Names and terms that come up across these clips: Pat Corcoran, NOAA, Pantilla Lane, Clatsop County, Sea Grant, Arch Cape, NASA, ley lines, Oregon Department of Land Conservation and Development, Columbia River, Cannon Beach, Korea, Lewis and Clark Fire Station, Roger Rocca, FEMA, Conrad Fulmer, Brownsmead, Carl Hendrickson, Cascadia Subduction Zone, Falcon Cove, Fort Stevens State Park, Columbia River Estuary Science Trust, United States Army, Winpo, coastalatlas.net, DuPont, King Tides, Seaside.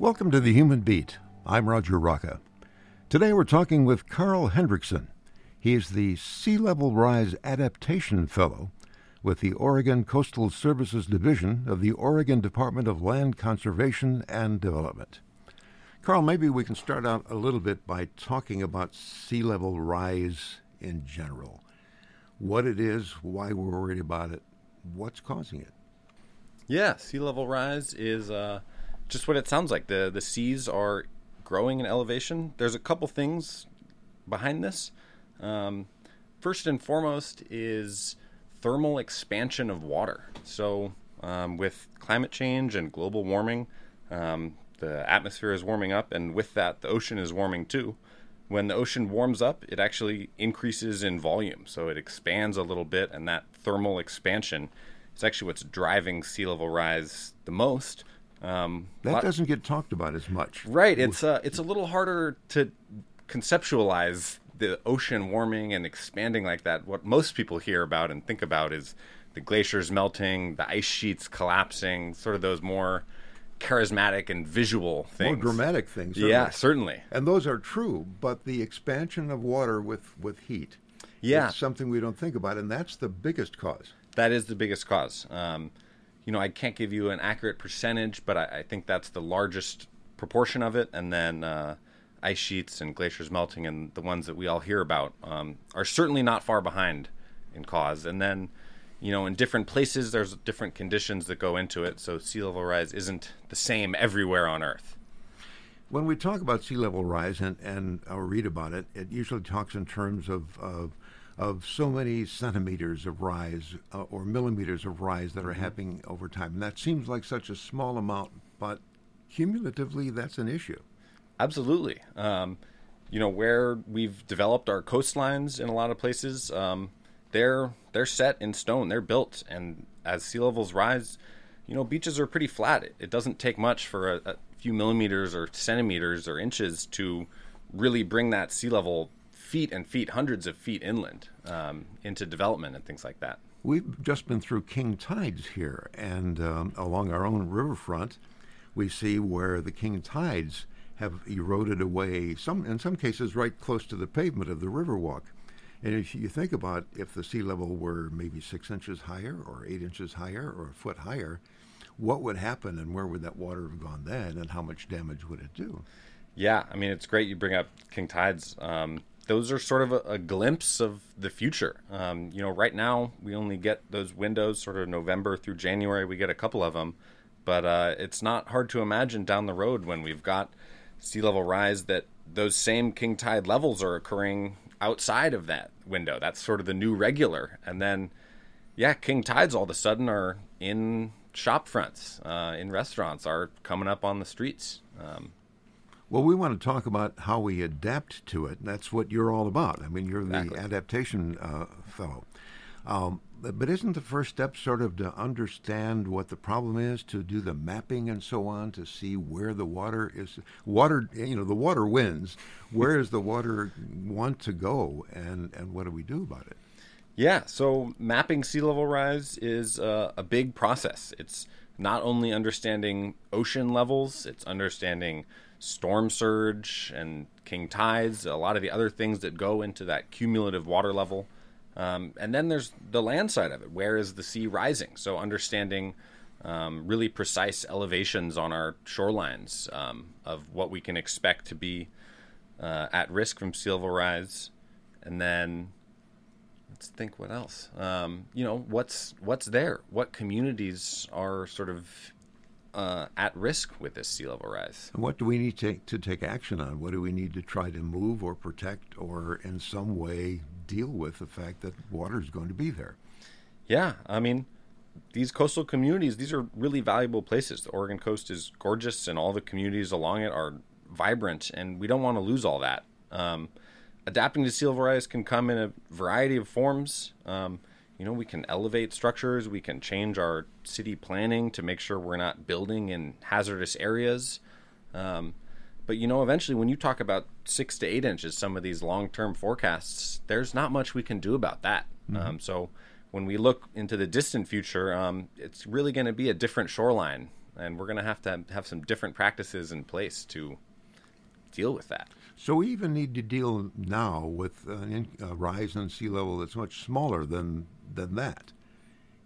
Welcome to the Human Beat. I'm Roger Rocca. Today we're talking with Carl Hendrickson. He is the Sea Level Rise Adaptation Fellow with the Oregon Coastal Services Division of the Oregon Department of Land Conservation and Development. Carl, maybe we can start out a little bit by talking about sea level rise in general. What it is, why we're worried about it, what's causing it. Yeah, sea level rise is just what it sounds like. The seas are growing in elevation. There's a couple things behind this. First and foremost is thermal expansion of water. So with climate change and global warming, the atmosphere is warming up, and with that, the ocean is warming too. When the ocean warms up, it actually increases in volume, so it expands a little bit, and that thermal expansion is actually what's driving sea level rise the most. That doesn't get talked about as much. Right. It's a little harder to conceptualize the ocean warming and expanding like that. What most people hear about and think about is the glaciers melting, the ice sheets collapsing, sort of those more charismatic and visual things. More dramatic things. Certainly. Yeah, certainly. And those are true, but the expansion of water with heat is something we don't think about, and that's the biggest cause. That is the biggest cause. I can't give you an accurate percentage, but I think that's the largest proportion of it. And then ice sheets and glaciers melting and the ones that we all hear about are certainly not far behind in cause. And then in different places, there's different conditions that go into it, so sea level rise isn't the same everywhere on Earth. When we talk about sea level rise and I'll read about it, it usually talks in terms of so many centimeters of rise or millimeters of rise that are happening over time. And that seems like such a small amount, but cumulatively, that's an issue. Absolutely. Where we've developed our coastlines in a lot of places, they're set in stone, they're built, and as sea levels rise, beaches are pretty flat. It doesn't take much for a few millimeters or centimeters or inches to really bring that sea level feet and feet, hundreds of feet inland, into development and things like that. We've just been through King Tides here, and along our own riverfront, we see where the King Tides have eroded away, in some cases right close to the pavement of the riverwalk. And if you think about if the sea level were maybe 6 inches higher or 8 inches higher or a foot higher, what would happen and where would that water have gone then and how much damage would it do? Yeah, I mean, it's great you bring up King Tides. Those are sort of a glimpse of the future. Right now we only get those windows sort of November through January. We get a couple of them, but it's not hard to imagine down the road when we've got sea level rise that those same King Tide levels are occurring outside of that window. That's sort of the new regular. And then, King Tides all of a sudden are in shop fronts, in restaurants, are coming up on the streets. We want to talk about how we adapt to it. That's what you're all about. I mean, you're exactly the adaptation fellow. But isn't the first step sort of to understand what the problem is, to do the mapping and so on, to see where the water is? The water wins. Where does the water want to go, and what do we do about it? Yeah, so mapping sea level rise is a big process. It's not only understanding ocean levels, it's understanding storm surge and King Tides, a lot of the other things that go into that cumulative water level. And then there's the land side of it. Where is the sea rising? So understanding really precise elevations on our shorelines of what we can expect to be at risk from sea level rise. And then let's think what else. What's there? What communities are sort of at risk with this sea level rise? And what do we need to take action on? What do we need to try to move or protect or in some way deal with the fact that water is going to be there? Yeah, I mean, these coastal communities, these are really valuable places. The Oregon coast is gorgeous and all the communities along it are vibrant, and we don't want to lose all that. Adapting to sea level rise can come in a variety of forms. We can elevate structures, we can change our city planning to make sure we're not building in hazardous areas. But eventually when you talk about 6 to 8 inches, some of these long-term forecasts, there's not much we can do about that. Mm-hmm. So when we look into the distant future, it's really going to be a different shoreline and we're going to have some different practices in place to deal with that. So we even need to deal now with a rise in sea level that's much smaller than that,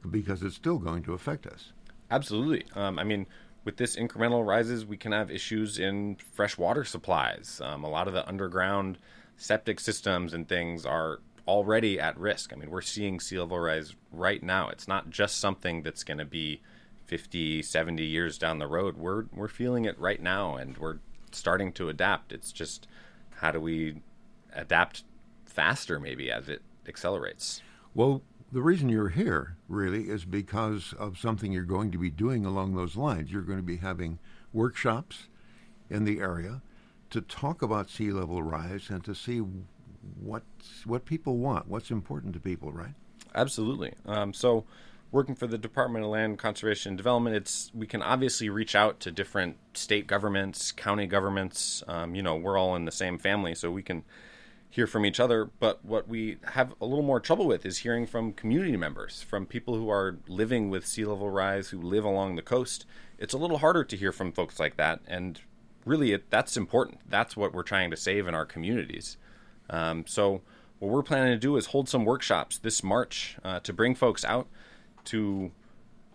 because it's still going to affect us. Absolutely. I mean, with this incremental rises, we can have issues in fresh water supplies. A lot of the underground septic systems and things are already at risk. I mean, we're seeing sea level rise right now. It's not just something that's going to be 50, 70 years down the road. We're feeling it right now, and we're starting to adapt. It's just, how do we adapt faster maybe as it accelerates? Well, the reason you're here really is because of something you're going to be doing along those lines. You're going to be having workshops in the area to talk about sea level rise and to see what people want, what's important to people, right? Absolutely. So working for the Department of Land Conservation and Development, we can obviously reach out to different state governments, county governments. We're all in the same family, so we can hear from each other. But what we have a little more trouble with is hearing from community members, from people who are living with sea level rise, who live along the coast. It's a little harder to hear from folks like that. And really, that's important. That's what we're trying to save in our communities. So what we're planning to do is hold some workshops this March to bring folks out to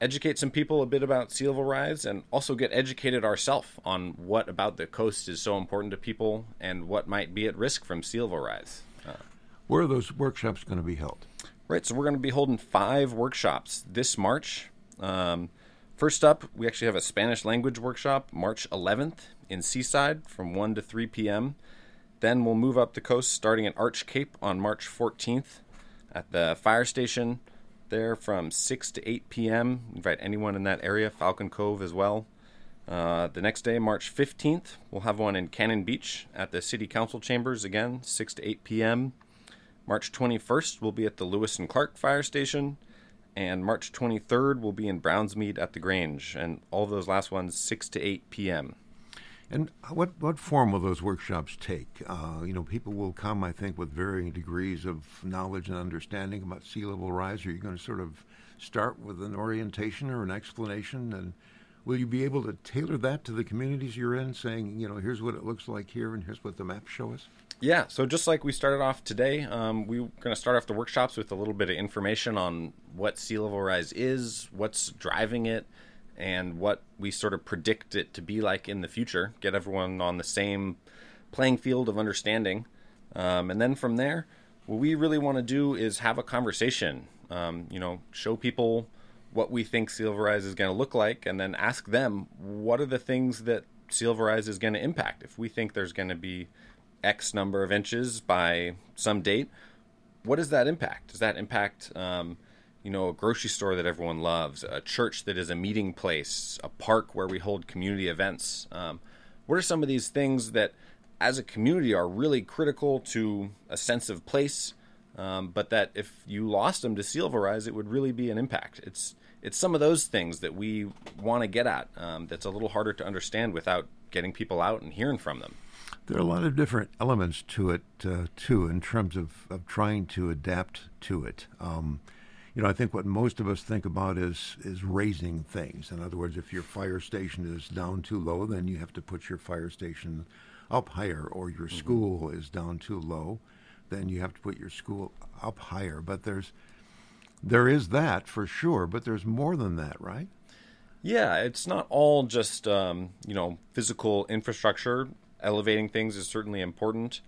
educate some people a bit about sea level rise, and also get educated ourselves on what about the coast is so important to people and what might be at risk from sea level rise. Where are those workshops going to be held? Right, so we're going to be holding 5 workshops this March. First up, we actually have a Spanish language workshop March 11th in Seaside from 1 to 3 p.m., Then we'll move up the coast, starting at Arch Cape on March 14th at the fire station there from 6 to 8 p.m. Invite anyone in that area, Falcon Cove as well. The next day, March 15th, we'll have one in Cannon Beach at the City Council Chambers, again, 6 to 8 p.m. March 21st, we'll be at the Lewis and Clark Fire Station. And March 23rd, we'll be in Brownsmead at the Grange. And all of those last ones, 6 to 8 p.m. And what form will those workshops take? People will come, I think, with varying degrees of knowledge and understanding about sea level rise. Are you going to sort of start with an orientation or an explanation? And will you be able to tailor that to the communities you're in, saying, here's what it looks like here and here's what the maps show us? Yeah, so just like we started off today, we're going to start off the workshops with a little bit of information on what sea level rise is, what's driving it, and what we sort of predict it to be like in the future, get everyone on the same playing field of understanding. And then from there, what we really want to do is have a conversation, show people what we think sea level rise is going to look like, and then ask them, what are the things that sea level rise is going to impact? If we think there's going to be X number of inches by some date, what does that impact? Does that impact a grocery store that everyone loves, a church that is a meeting place, a park where we hold community events? What are some of these things that, as a community, are really critical to a sense of place, but that if you lost them to sea level rise, it would really be an impact? It's some of those things that we want to get at that's a little harder to understand without getting people out and hearing from them. There are a lot of different elements to it, too, in terms of trying to adapt to it. I think what most of us think about is raising things. In other words, if your fire station is down too low, then you have to put your fire station up higher, or your school is down too low, then you have to put your school up higher. But there is that for sure, but there's more than that, right? Yeah, it's not all just, physical infrastructure. Elevating things is certainly important.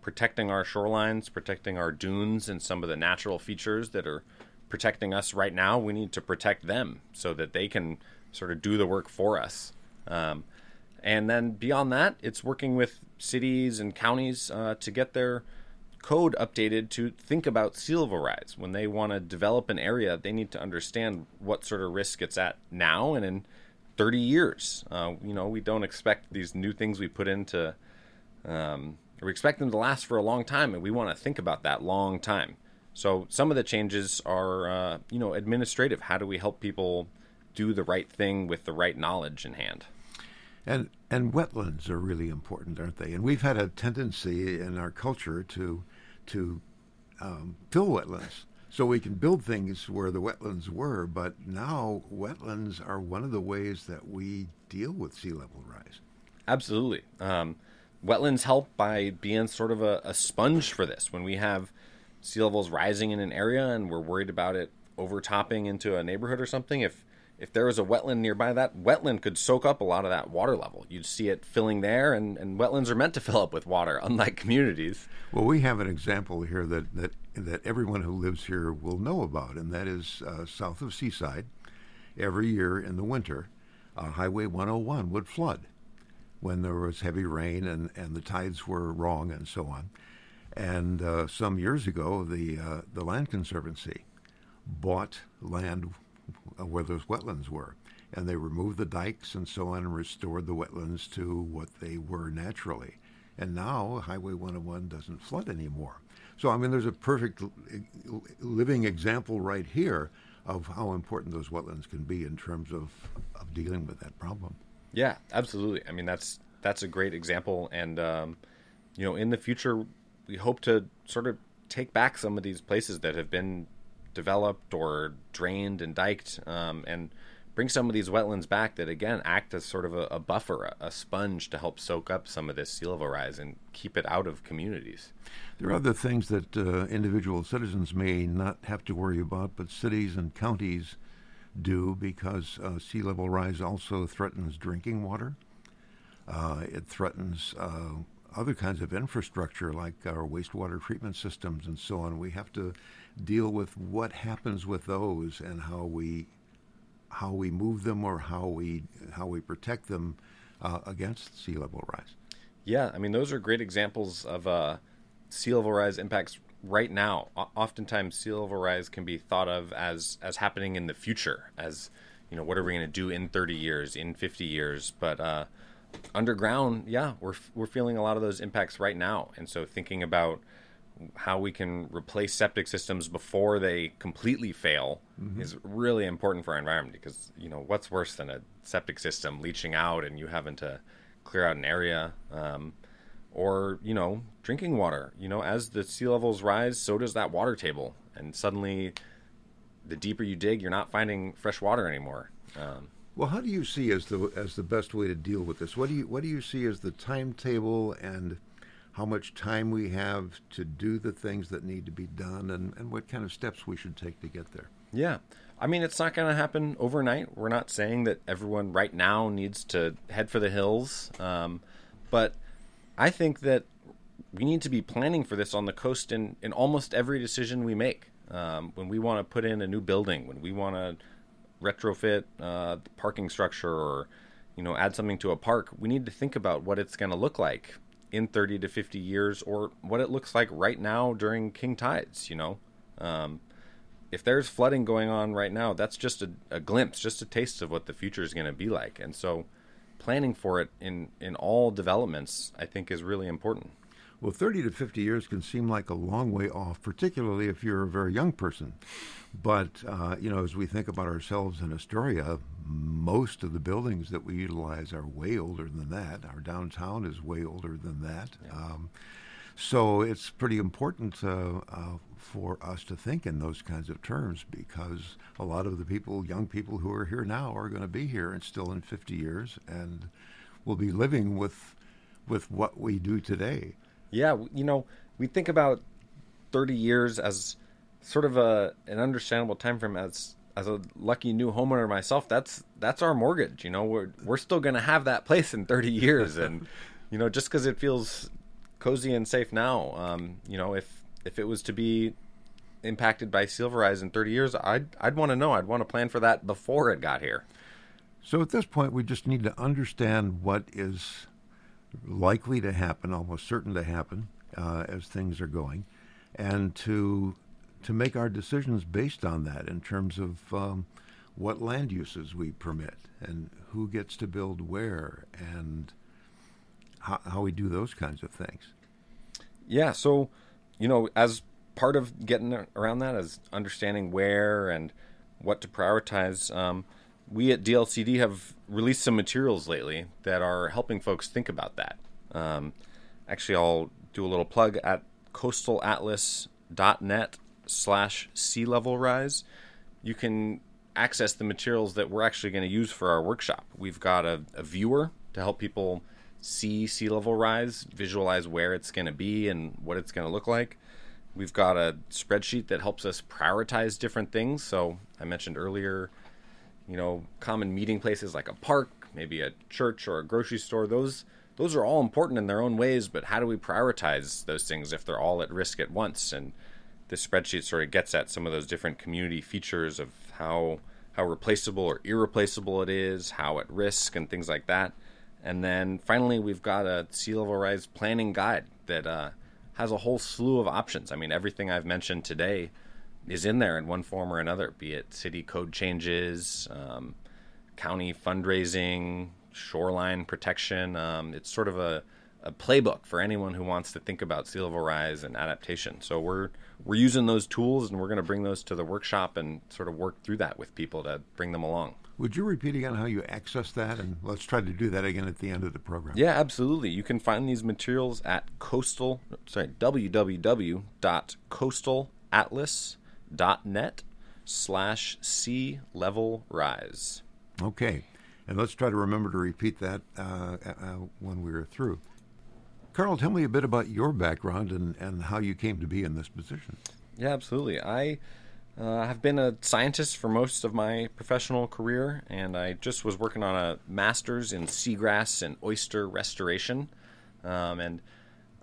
Protecting our shorelines, protecting our dunes, and some of the natural features that are protecting us right now, we need to protect them so that they can sort of do the work for us. And then beyond that, it's working with cities and counties to get their code updated to think about sea level rise. When they want to develop an area, they need to understand what sort of risk it's at now and in 30 years. We don't expect these new things we put into we expect them to last for a long time, and we want to think about that long time. So some of the changes are, administrative. How do we help people do the right thing with the right knowledge in hand? And wetlands are really important, aren't they? And we've had a tendency in our culture to fill wetlands. So we can build things where the wetlands were, but now wetlands are one of the ways that we deal with sea level rise. Absolutely. Wetlands help by being sort of a sponge for this. When we have sea levels rising in an area and we're worried about it overtopping into a neighborhood or something, if there was a wetland nearby, that wetland could soak up a lot of that water level. You'd see it filling there, and wetlands are meant to fill up with water, unlike communities. Well, we have an example here that everyone who lives here will know about, and that is south of Seaside. Every year in the winter, Highway 101 would flood when there was heavy rain and the tides were wrong and so on. And some years ago, the Land Conservancy bought land where those wetlands were, and they removed the dikes and so on and restored the wetlands to what they were naturally. And now Highway 101 doesn't flood anymore. So, I mean, there's a perfect living example right here of how important those wetlands can be in terms of dealing with that problem. Yeah, absolutely. I mean, that's a great example. And, in the future, we hope to sort of take back some of these places that have been developed or drained and diked, and bring some of these wetlands back that, again, act as sort of a buffer, a sponge to help soak up some of this sea level rise and keep it out of communities. There are other things that individual citizens may not have to worry about, but cities and counties do, because sea level rise also threatens drinking water. It threatens other kinds of infrastructure like our wastewater treatment systems and so on. We have to deal with what happens with those and how we move them or how we protect them against sea level rise. Yeah, I mean, those are great examples of sea level rise impacts right now. Oftentimes, sea level rise can be thought of as happening in the future, as, you know, what are we going to do in 30 years, in 50 years? But underground, yeah, we're feeling a lot of those impacts right now. And so thinking about how we can replace septic systems before they completely fail is really important for our environment, because, you know, what's worse than a septic system leaching out and you having to clear out an area, or, you know, drinking water. You know, as the sea levels rise, so does that water table. And suddenly, the deeper you dig, you're not finding fresh water anymore. Well, how do you see as the best way to deal with this? What do you see as the timetable and how much time we have to do the things that need to be done, and what kind of steps we should take to get there? Yeah. I mean, it's not going to happen overnight. We're not saying that everyone right now needs to head for the hills. But I think that we need to be planning for this on the coast in almost every decision we make. When we want to put in a new building, when we want to retrofit the parking structure, or, you know, add something to a park, we need to think about what it's going to look like in 30 to 50 years, or what it looks like right now during king tides, you know. If there's flooding going on right now, that's just a glimpse, just a taste of what the future is going to be like. And so planning for it in all developments, I think, is really important. Well, 30 to 50 years can seem like a long way off, particularly if you're a very young person. But, as we think about ourselves in Astoria, most of the buildings that we utilize are way older than that. Our downtown is way older than that. Yeah. So it's pretty important for us to think in those kinds of terms, because a lot of the people, young people who are here now, are going to be here and still in 50 years, and will be living with what we do today. Yeah, you know, we think about 30 years as sort of an understandable time frame. As a lucky new homeowner myself, that's our mortgage. You know, we're still going to have that place in 30 years, and, you know, just because it feels cozy and safe now, if it was to be impacted by sea level rise in 30 years, I'd want to know. I'd want to plan for that before it got here. So at this point, we just need to understand what is likely to happen, almost certain to happen, as things are going, and to make our decisions based on that in terms of what land uses we permit and who gets to build where and how we do those kinds of things. Yeah, so, you know, as part of getting around that is understanding where and what to prioritize. We at DLCD have released some materials lately that are helping folks think about that. Actually, I'll do a little plug at coastalatlas.net /sea level rise, you can access the materials that we're actually going to use for our workshop. We've got a viewer to help people see sea level rise, visualize where it's going to be and what it's going to look like. We've got a spreadsheet that helps us prioritize different things. So I mentioned earlier, you know, common meeting places like a park, maybe a church or a grocery store. Those are all important in their own ways, but how do we prioritize those things if they're all at risk at once? And this spreadsheet sort of gets at some of those different community features of how replaceable or irreplaceable it is, how at risk, and things like that. And then finally, we've got a sea level rise planning guide that has a whole slew of options. I mean, everything I've mentioned today is in there in one form or another, be it city code changes, county fundraising, shoreline protection. It's sort of a playbook for anyone who wants to think about sea level rise and adaptation. So we're using those tools, and we're going to bring those to the workshop and sort of work through that with people to bring them along. Would you repeat again how you access that? And let's try to do that again at the end of the program. Yeah, absolutely. You can find these materials at www.coastalatlas.net /sea level rise. Okay. And let's try to remember to repeat that when we're through. Carl, tell me a bit about your background and how you came to be in this position. Yeah, absolutely. I have been a scientist for most of my professional career, and I just was working on a master's in seagrass and oyster restoration. And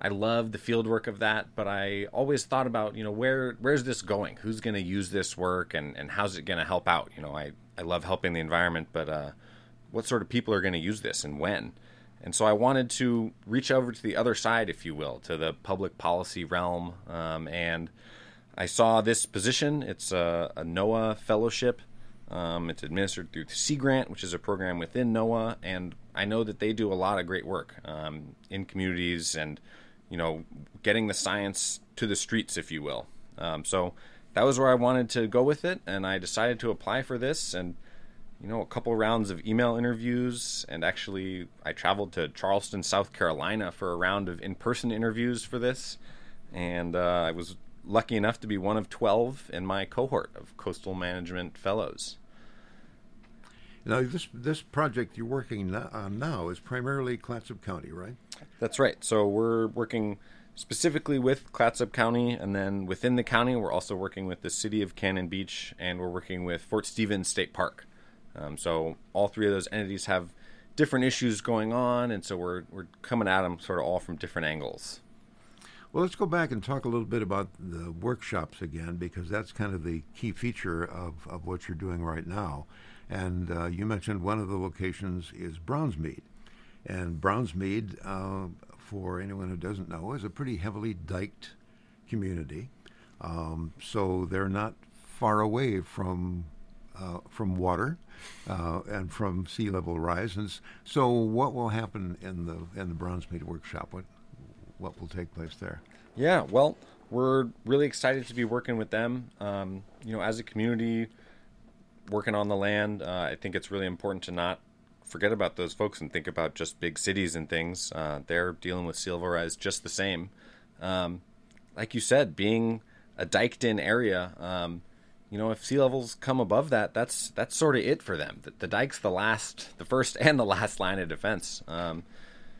I love the field work of that, but I always thought about, you know, where's this going? Who's going to use this work, and how's it going to help out? You know, I love helping the environment, but what sort of people are going to use this and when? And so I wanted to reach over to the other side, if you will, to the public policy realm. And I saw this position. It's a NOAA fellowship. It's administered through the Sea Grant, which is a program within NOAA. And I know that they do a lot of great work in communities and, you know, getting the science to the streets, if you will. So that was where I wanted to go with it. And I decided to apply for this, and you know, a couple rounds of email interviews, and actually I traveled to Charleston, South Carolina for a round of in-person interviews for this, and I was lucky enough to be one of 12 in my cohort of coastal management fellows. Now, this project you're working on now is primarily Clatsop County, right? That's right. So we're working specifically with Clatsop County, and then within the county, we're also working with the city of Cannon Beach, and we're working with Fort Stevens State Park. So all three of those entities have different issues going on, and so we're coming at them sort of all from different angles. Well, let's go back and talk a little bit about the workshops again, because that's kind of the key feature of what you're doing right now. And you mentioned one of the locations is Brownsmead. And Brownsmead, for anyone who doesn't know, is a pretty heavily diked community. So they're not far away from water and from sea level rise. And so what will happen in the Brownsmead workshop? What will take place there? Yeah, well, we're really excited to be working with them. You know, as a community working on the land, I think it's really important to not forget about those folks and think about just big cities and things. They're dealing with sea level rise just the same. Like you said, being a diked-in area, you know, if sea levels come above that, that's sort of it for them. The dike's the first and the last line of defense.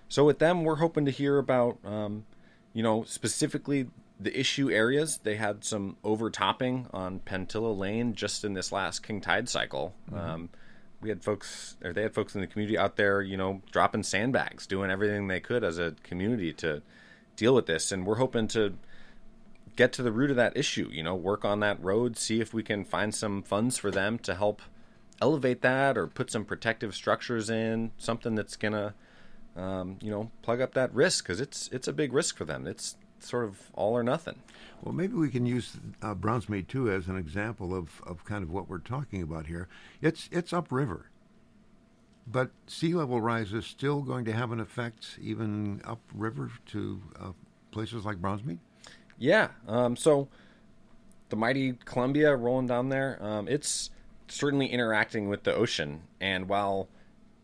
So with them, we're hoping to hear about, you know, specifically the issue areas. They had some overtopping on Pantilla Lane just in this last King Tide cycle. Mm-hmm. They had folks in the community out there, you know, dropping sandbags, doing everything they could as a community to deal with this. And we're hoping to get to the root of that issue, you know, work on that road, see if we can find some funds for them to help elevate that or put some protective structures in, something that's going to, you know, plug up that risk, because it's a big risk for them. It's sort of all or nothing. Well, maybe we can use Brownsmead, too, as an example of kind of what we're talking about here. It's upriver, but sea level rise is still going to have an effect even upriver to places like Brownsmead? Yeah, so the mighty Columbia rolling down there, it's certainly interacting with the ocean. And while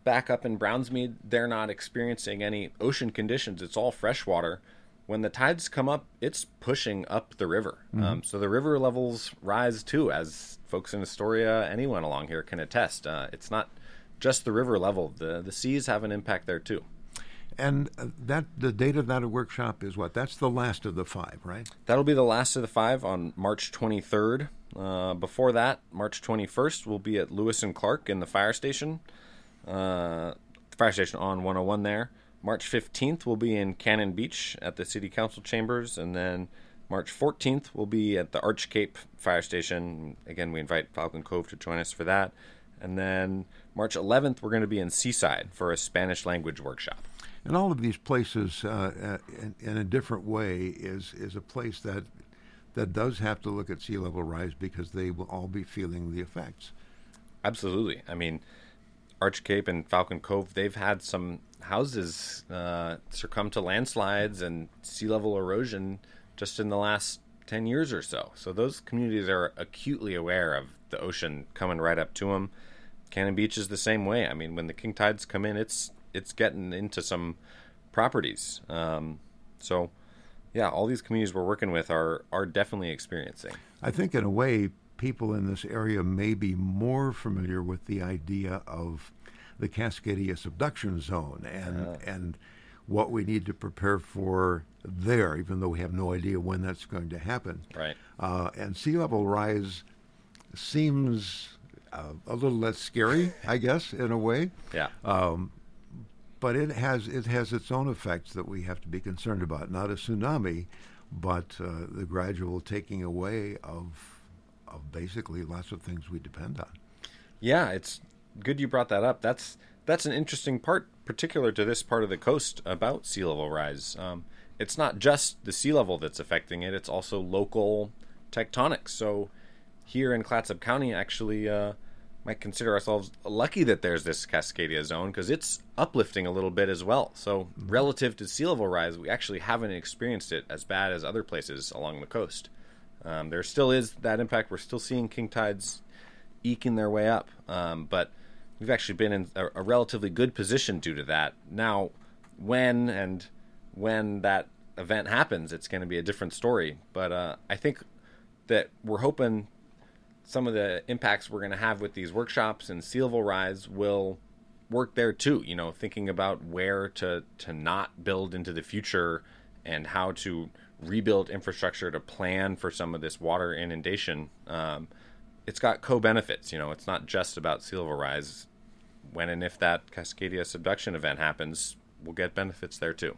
back up in Brownsmead, they're not experiencing any ocean conditions, it's all freshwater, when the tides come up, it's pushing up the river. Mm-hmm. So the river levels rise too, as folks in Astoria, anyone along here can attest. It's not just the river level. The seas have an impact there too. And that the date of that workshop is what? That's the last of the five, right? That'll be the last of the five on March 23rd. Before that, March 21st, we'll be at Lewis and Clark in the fire station. Fire station on 101 there. March 15th, we'll be in Cannon Beach at the City Council Chambers. And then March 14th, we'll be at the Arch Cape Fire Station. Again, we invite Falcon Cove to join us for that. And then March 11th, we're going to be in Seaside for a Spanish language workshop. And all of these places, in a different way, is a place that does have to look at sea level rise, because they will all be feeling the effects. Absolutely. I mean, Arch Cape and Falcon Cove, they've had some houses succumb to landslides and sea level erosion just in the last 10 years or so. So those communities are acutely aware of the ocean coming right up to them. Cannon Beach is the same way. I mean, when the king tides come in, it's getting into some properties. So, yeah, all these communities we're working with are definitely experiencing. I think in a way, people in this area may be more familiar with the idea of the Cascadia Subduction Zone and what we need to prepare for there, even though we have no idea when that's going to happen. Right. And sea level rise seems a little less scary, I guess, in a way. Yeah. But it has its own effects that we have to be concerned about. Not a tsunami, but the gradual taking away of basically lots of things we depend on. Yeah, it's good you brought that up. That's an interesting part, particular to this part of the coast, about sea level rise. It's not just the sea level that's affecting it. It's also local tectonics. So here in Clatsop County, actually... might consider ourselves lucky that there's this Cascadia zone, because it's uplifting a little bit as well. So relative to sea level rise, we actually haven't experienced it as bad as other places along the coast. There still is that impact. We're still seeing king tides eking their way up. But we've actually been in a relatively good position due to that. Now, when that event happens, it's going to be a different story. But I think that we're hoping... some of the impacts we're going to have with these workshops and sea level rise will work there too, you know, thinking about where to not build into the future and how to rebuild infrastructure to plan for some of this water inundation. It's got co-benefits, you know, it's not just about sea level rise. When and if that Cascadia subduction event happens, we'll get benefits there too.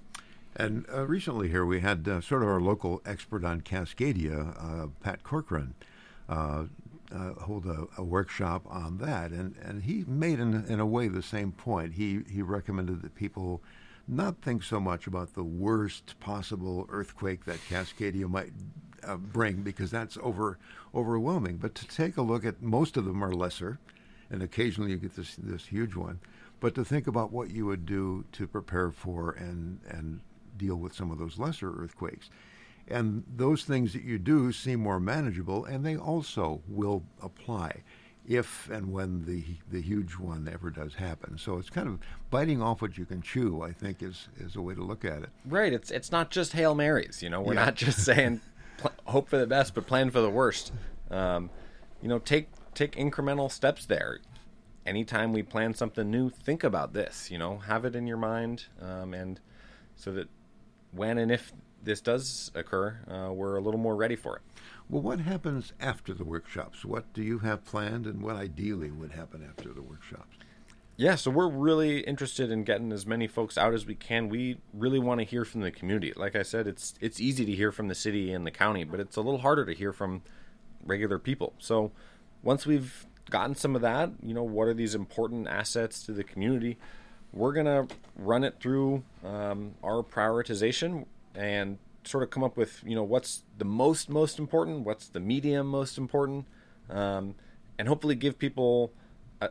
And recently here we had sort of our local expert on Cascadia, Pat Corcoran, hold a workshop on that, and he made in a way the same point. He recommended that people not think so much about the worst possible earthquake that Cascadia might bring, because that's overwhelming, but to take a look at, most of them are lesser, and occasionally you get this huge one, but to think about what you would do to prepare for and deal with some of those lesser earthquakes. And those things that you do seem more manageable, and they also will apply if and when the huge one ever does happen. So it's kind of biting off what you can chew, I think, is a way to look at it. Right. It's not just Hail Marys. You know, we're not just saying hope for the best, but plan for the worst. You know, take incremental steps there. Anytime we plan something new, think about this. You know, have it in your mind, and so that when and if this does occur, we're a little more ready for it. Well, what happens after the workshops? What do you have planned, and what ideally would happen after the workshops? Yeah, so we're really interested in getting as many folks out as we can. We really want to hear from the community. Like I said, it's easy to hear from the city and the county, but it's a little harder to hear from regular people. So once we've gotten some of that, you know, what are these important assets to the community, we're going to run it through our prioritization and sort of come up with, you know, what's the most important, what's the medium most important, and hopefully give people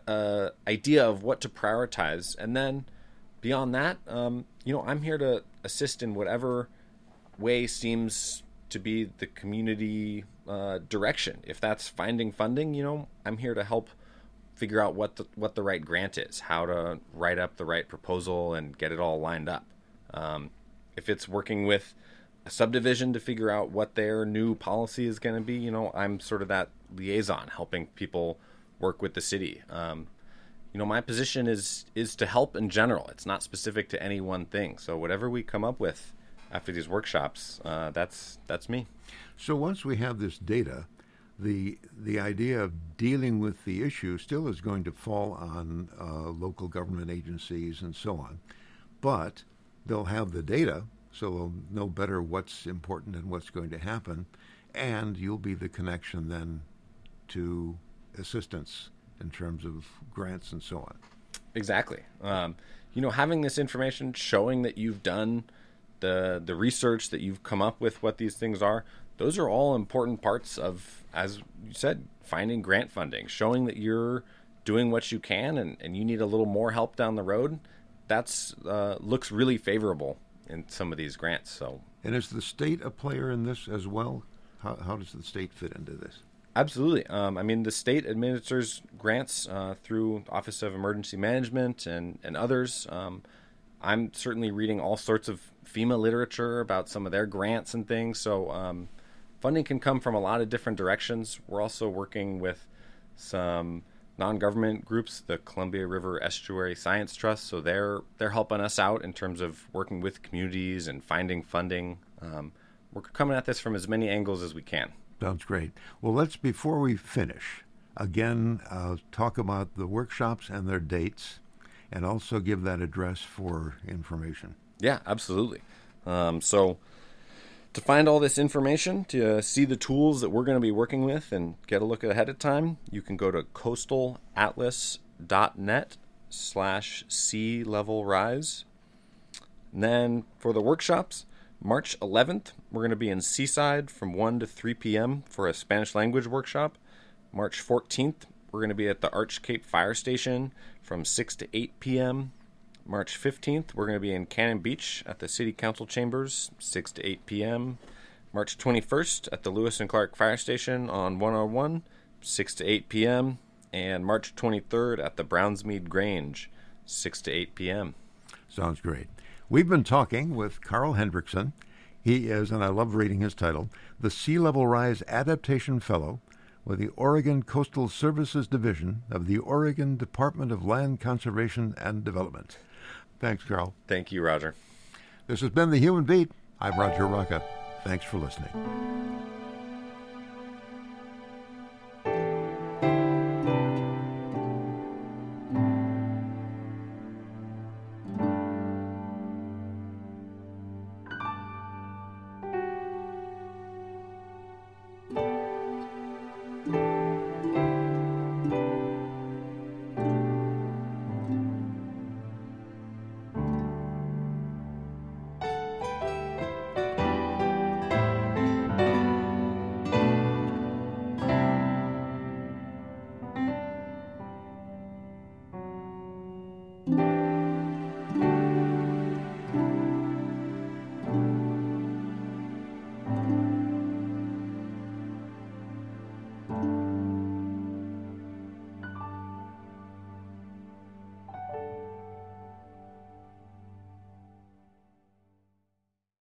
a idea of what to prioritize. And then beyond that, you know, I'm here to assist in whatever way seems to be the community direction. If that's finding funding, you know, I'm here to help figure out what the right grant is, how to write up the right proposal and get it all lined up. If it's working with subdivision to figure out what their new policy is going to be, you know, I'm sort of that liaison helping people work with the city. You know, my position is to help in general. It's not specific to any one thing. So whatever we come up with after these workshops, that's me. So once we have this data, the idea of dealing with the issue still is going to fall on local government agencies and so on. But they'll have the data, so they'll know better what's important and what's going to happen. And you'll be the connection then to assistance in terms of grants and so on. Exactly. You know, having this information, showing that you've done the research, that you've come up with what these things are, those are all important parts of, as you said, finding grant funding, showing that you're doing what you can and you need a little more help down the road. That's looks really favorable in some of these grants. So, and is the state a player in this as well? How does the state fit into this? Absolutely. I mean, the state administers grants through Office of Emergency Management and others. I'm certainly reading all sorts of FEMA literature about some of their grants and things. So funding can come from a lot of different directions. We're also working with some non-government groups, the Columbia River Estuary Science Trust. So they're helping us out in terms of working with communities and finding funding. We're coming at this from as many angles as we can. Sounds great. Well, let's, before we finish, again, talk about the workshops and their dates, and also give that address for information. Yeah, absolutely. So to find all this information, to see the tools that we're going to be working with and get a look ahead of time, you can go to coastalatlas.net/sea level rise. And then for the workshops, March 11th, we're going to be in Seaside from 1 to 3 p.m. for a Spanish language workshop. March 14th, we're going to be at the Arch Cape Fire Station from 6 to 8 p.m. March 15th, we're going to be in Cannon Beach at the City Council Chambers, 6 to 8 p.m. March 21st at the Lewis and Clark Fire Station on 101, 6 to 8 p.m. And March 23rd at the Brownsmead Grange, 6 to 8 p.m. Sounds great. We've been talking with Carl Hendrickson. He is, and I love reading his title, the Sea Level Rise Adaptation Fellow with the Oregon Coastal Services Division of the Oregon Department of Land Conservation and Development. Thanks, Carl. Thank you, Roger. This has been The Human Beat. I'm Roger Rocca. Thanks for listening.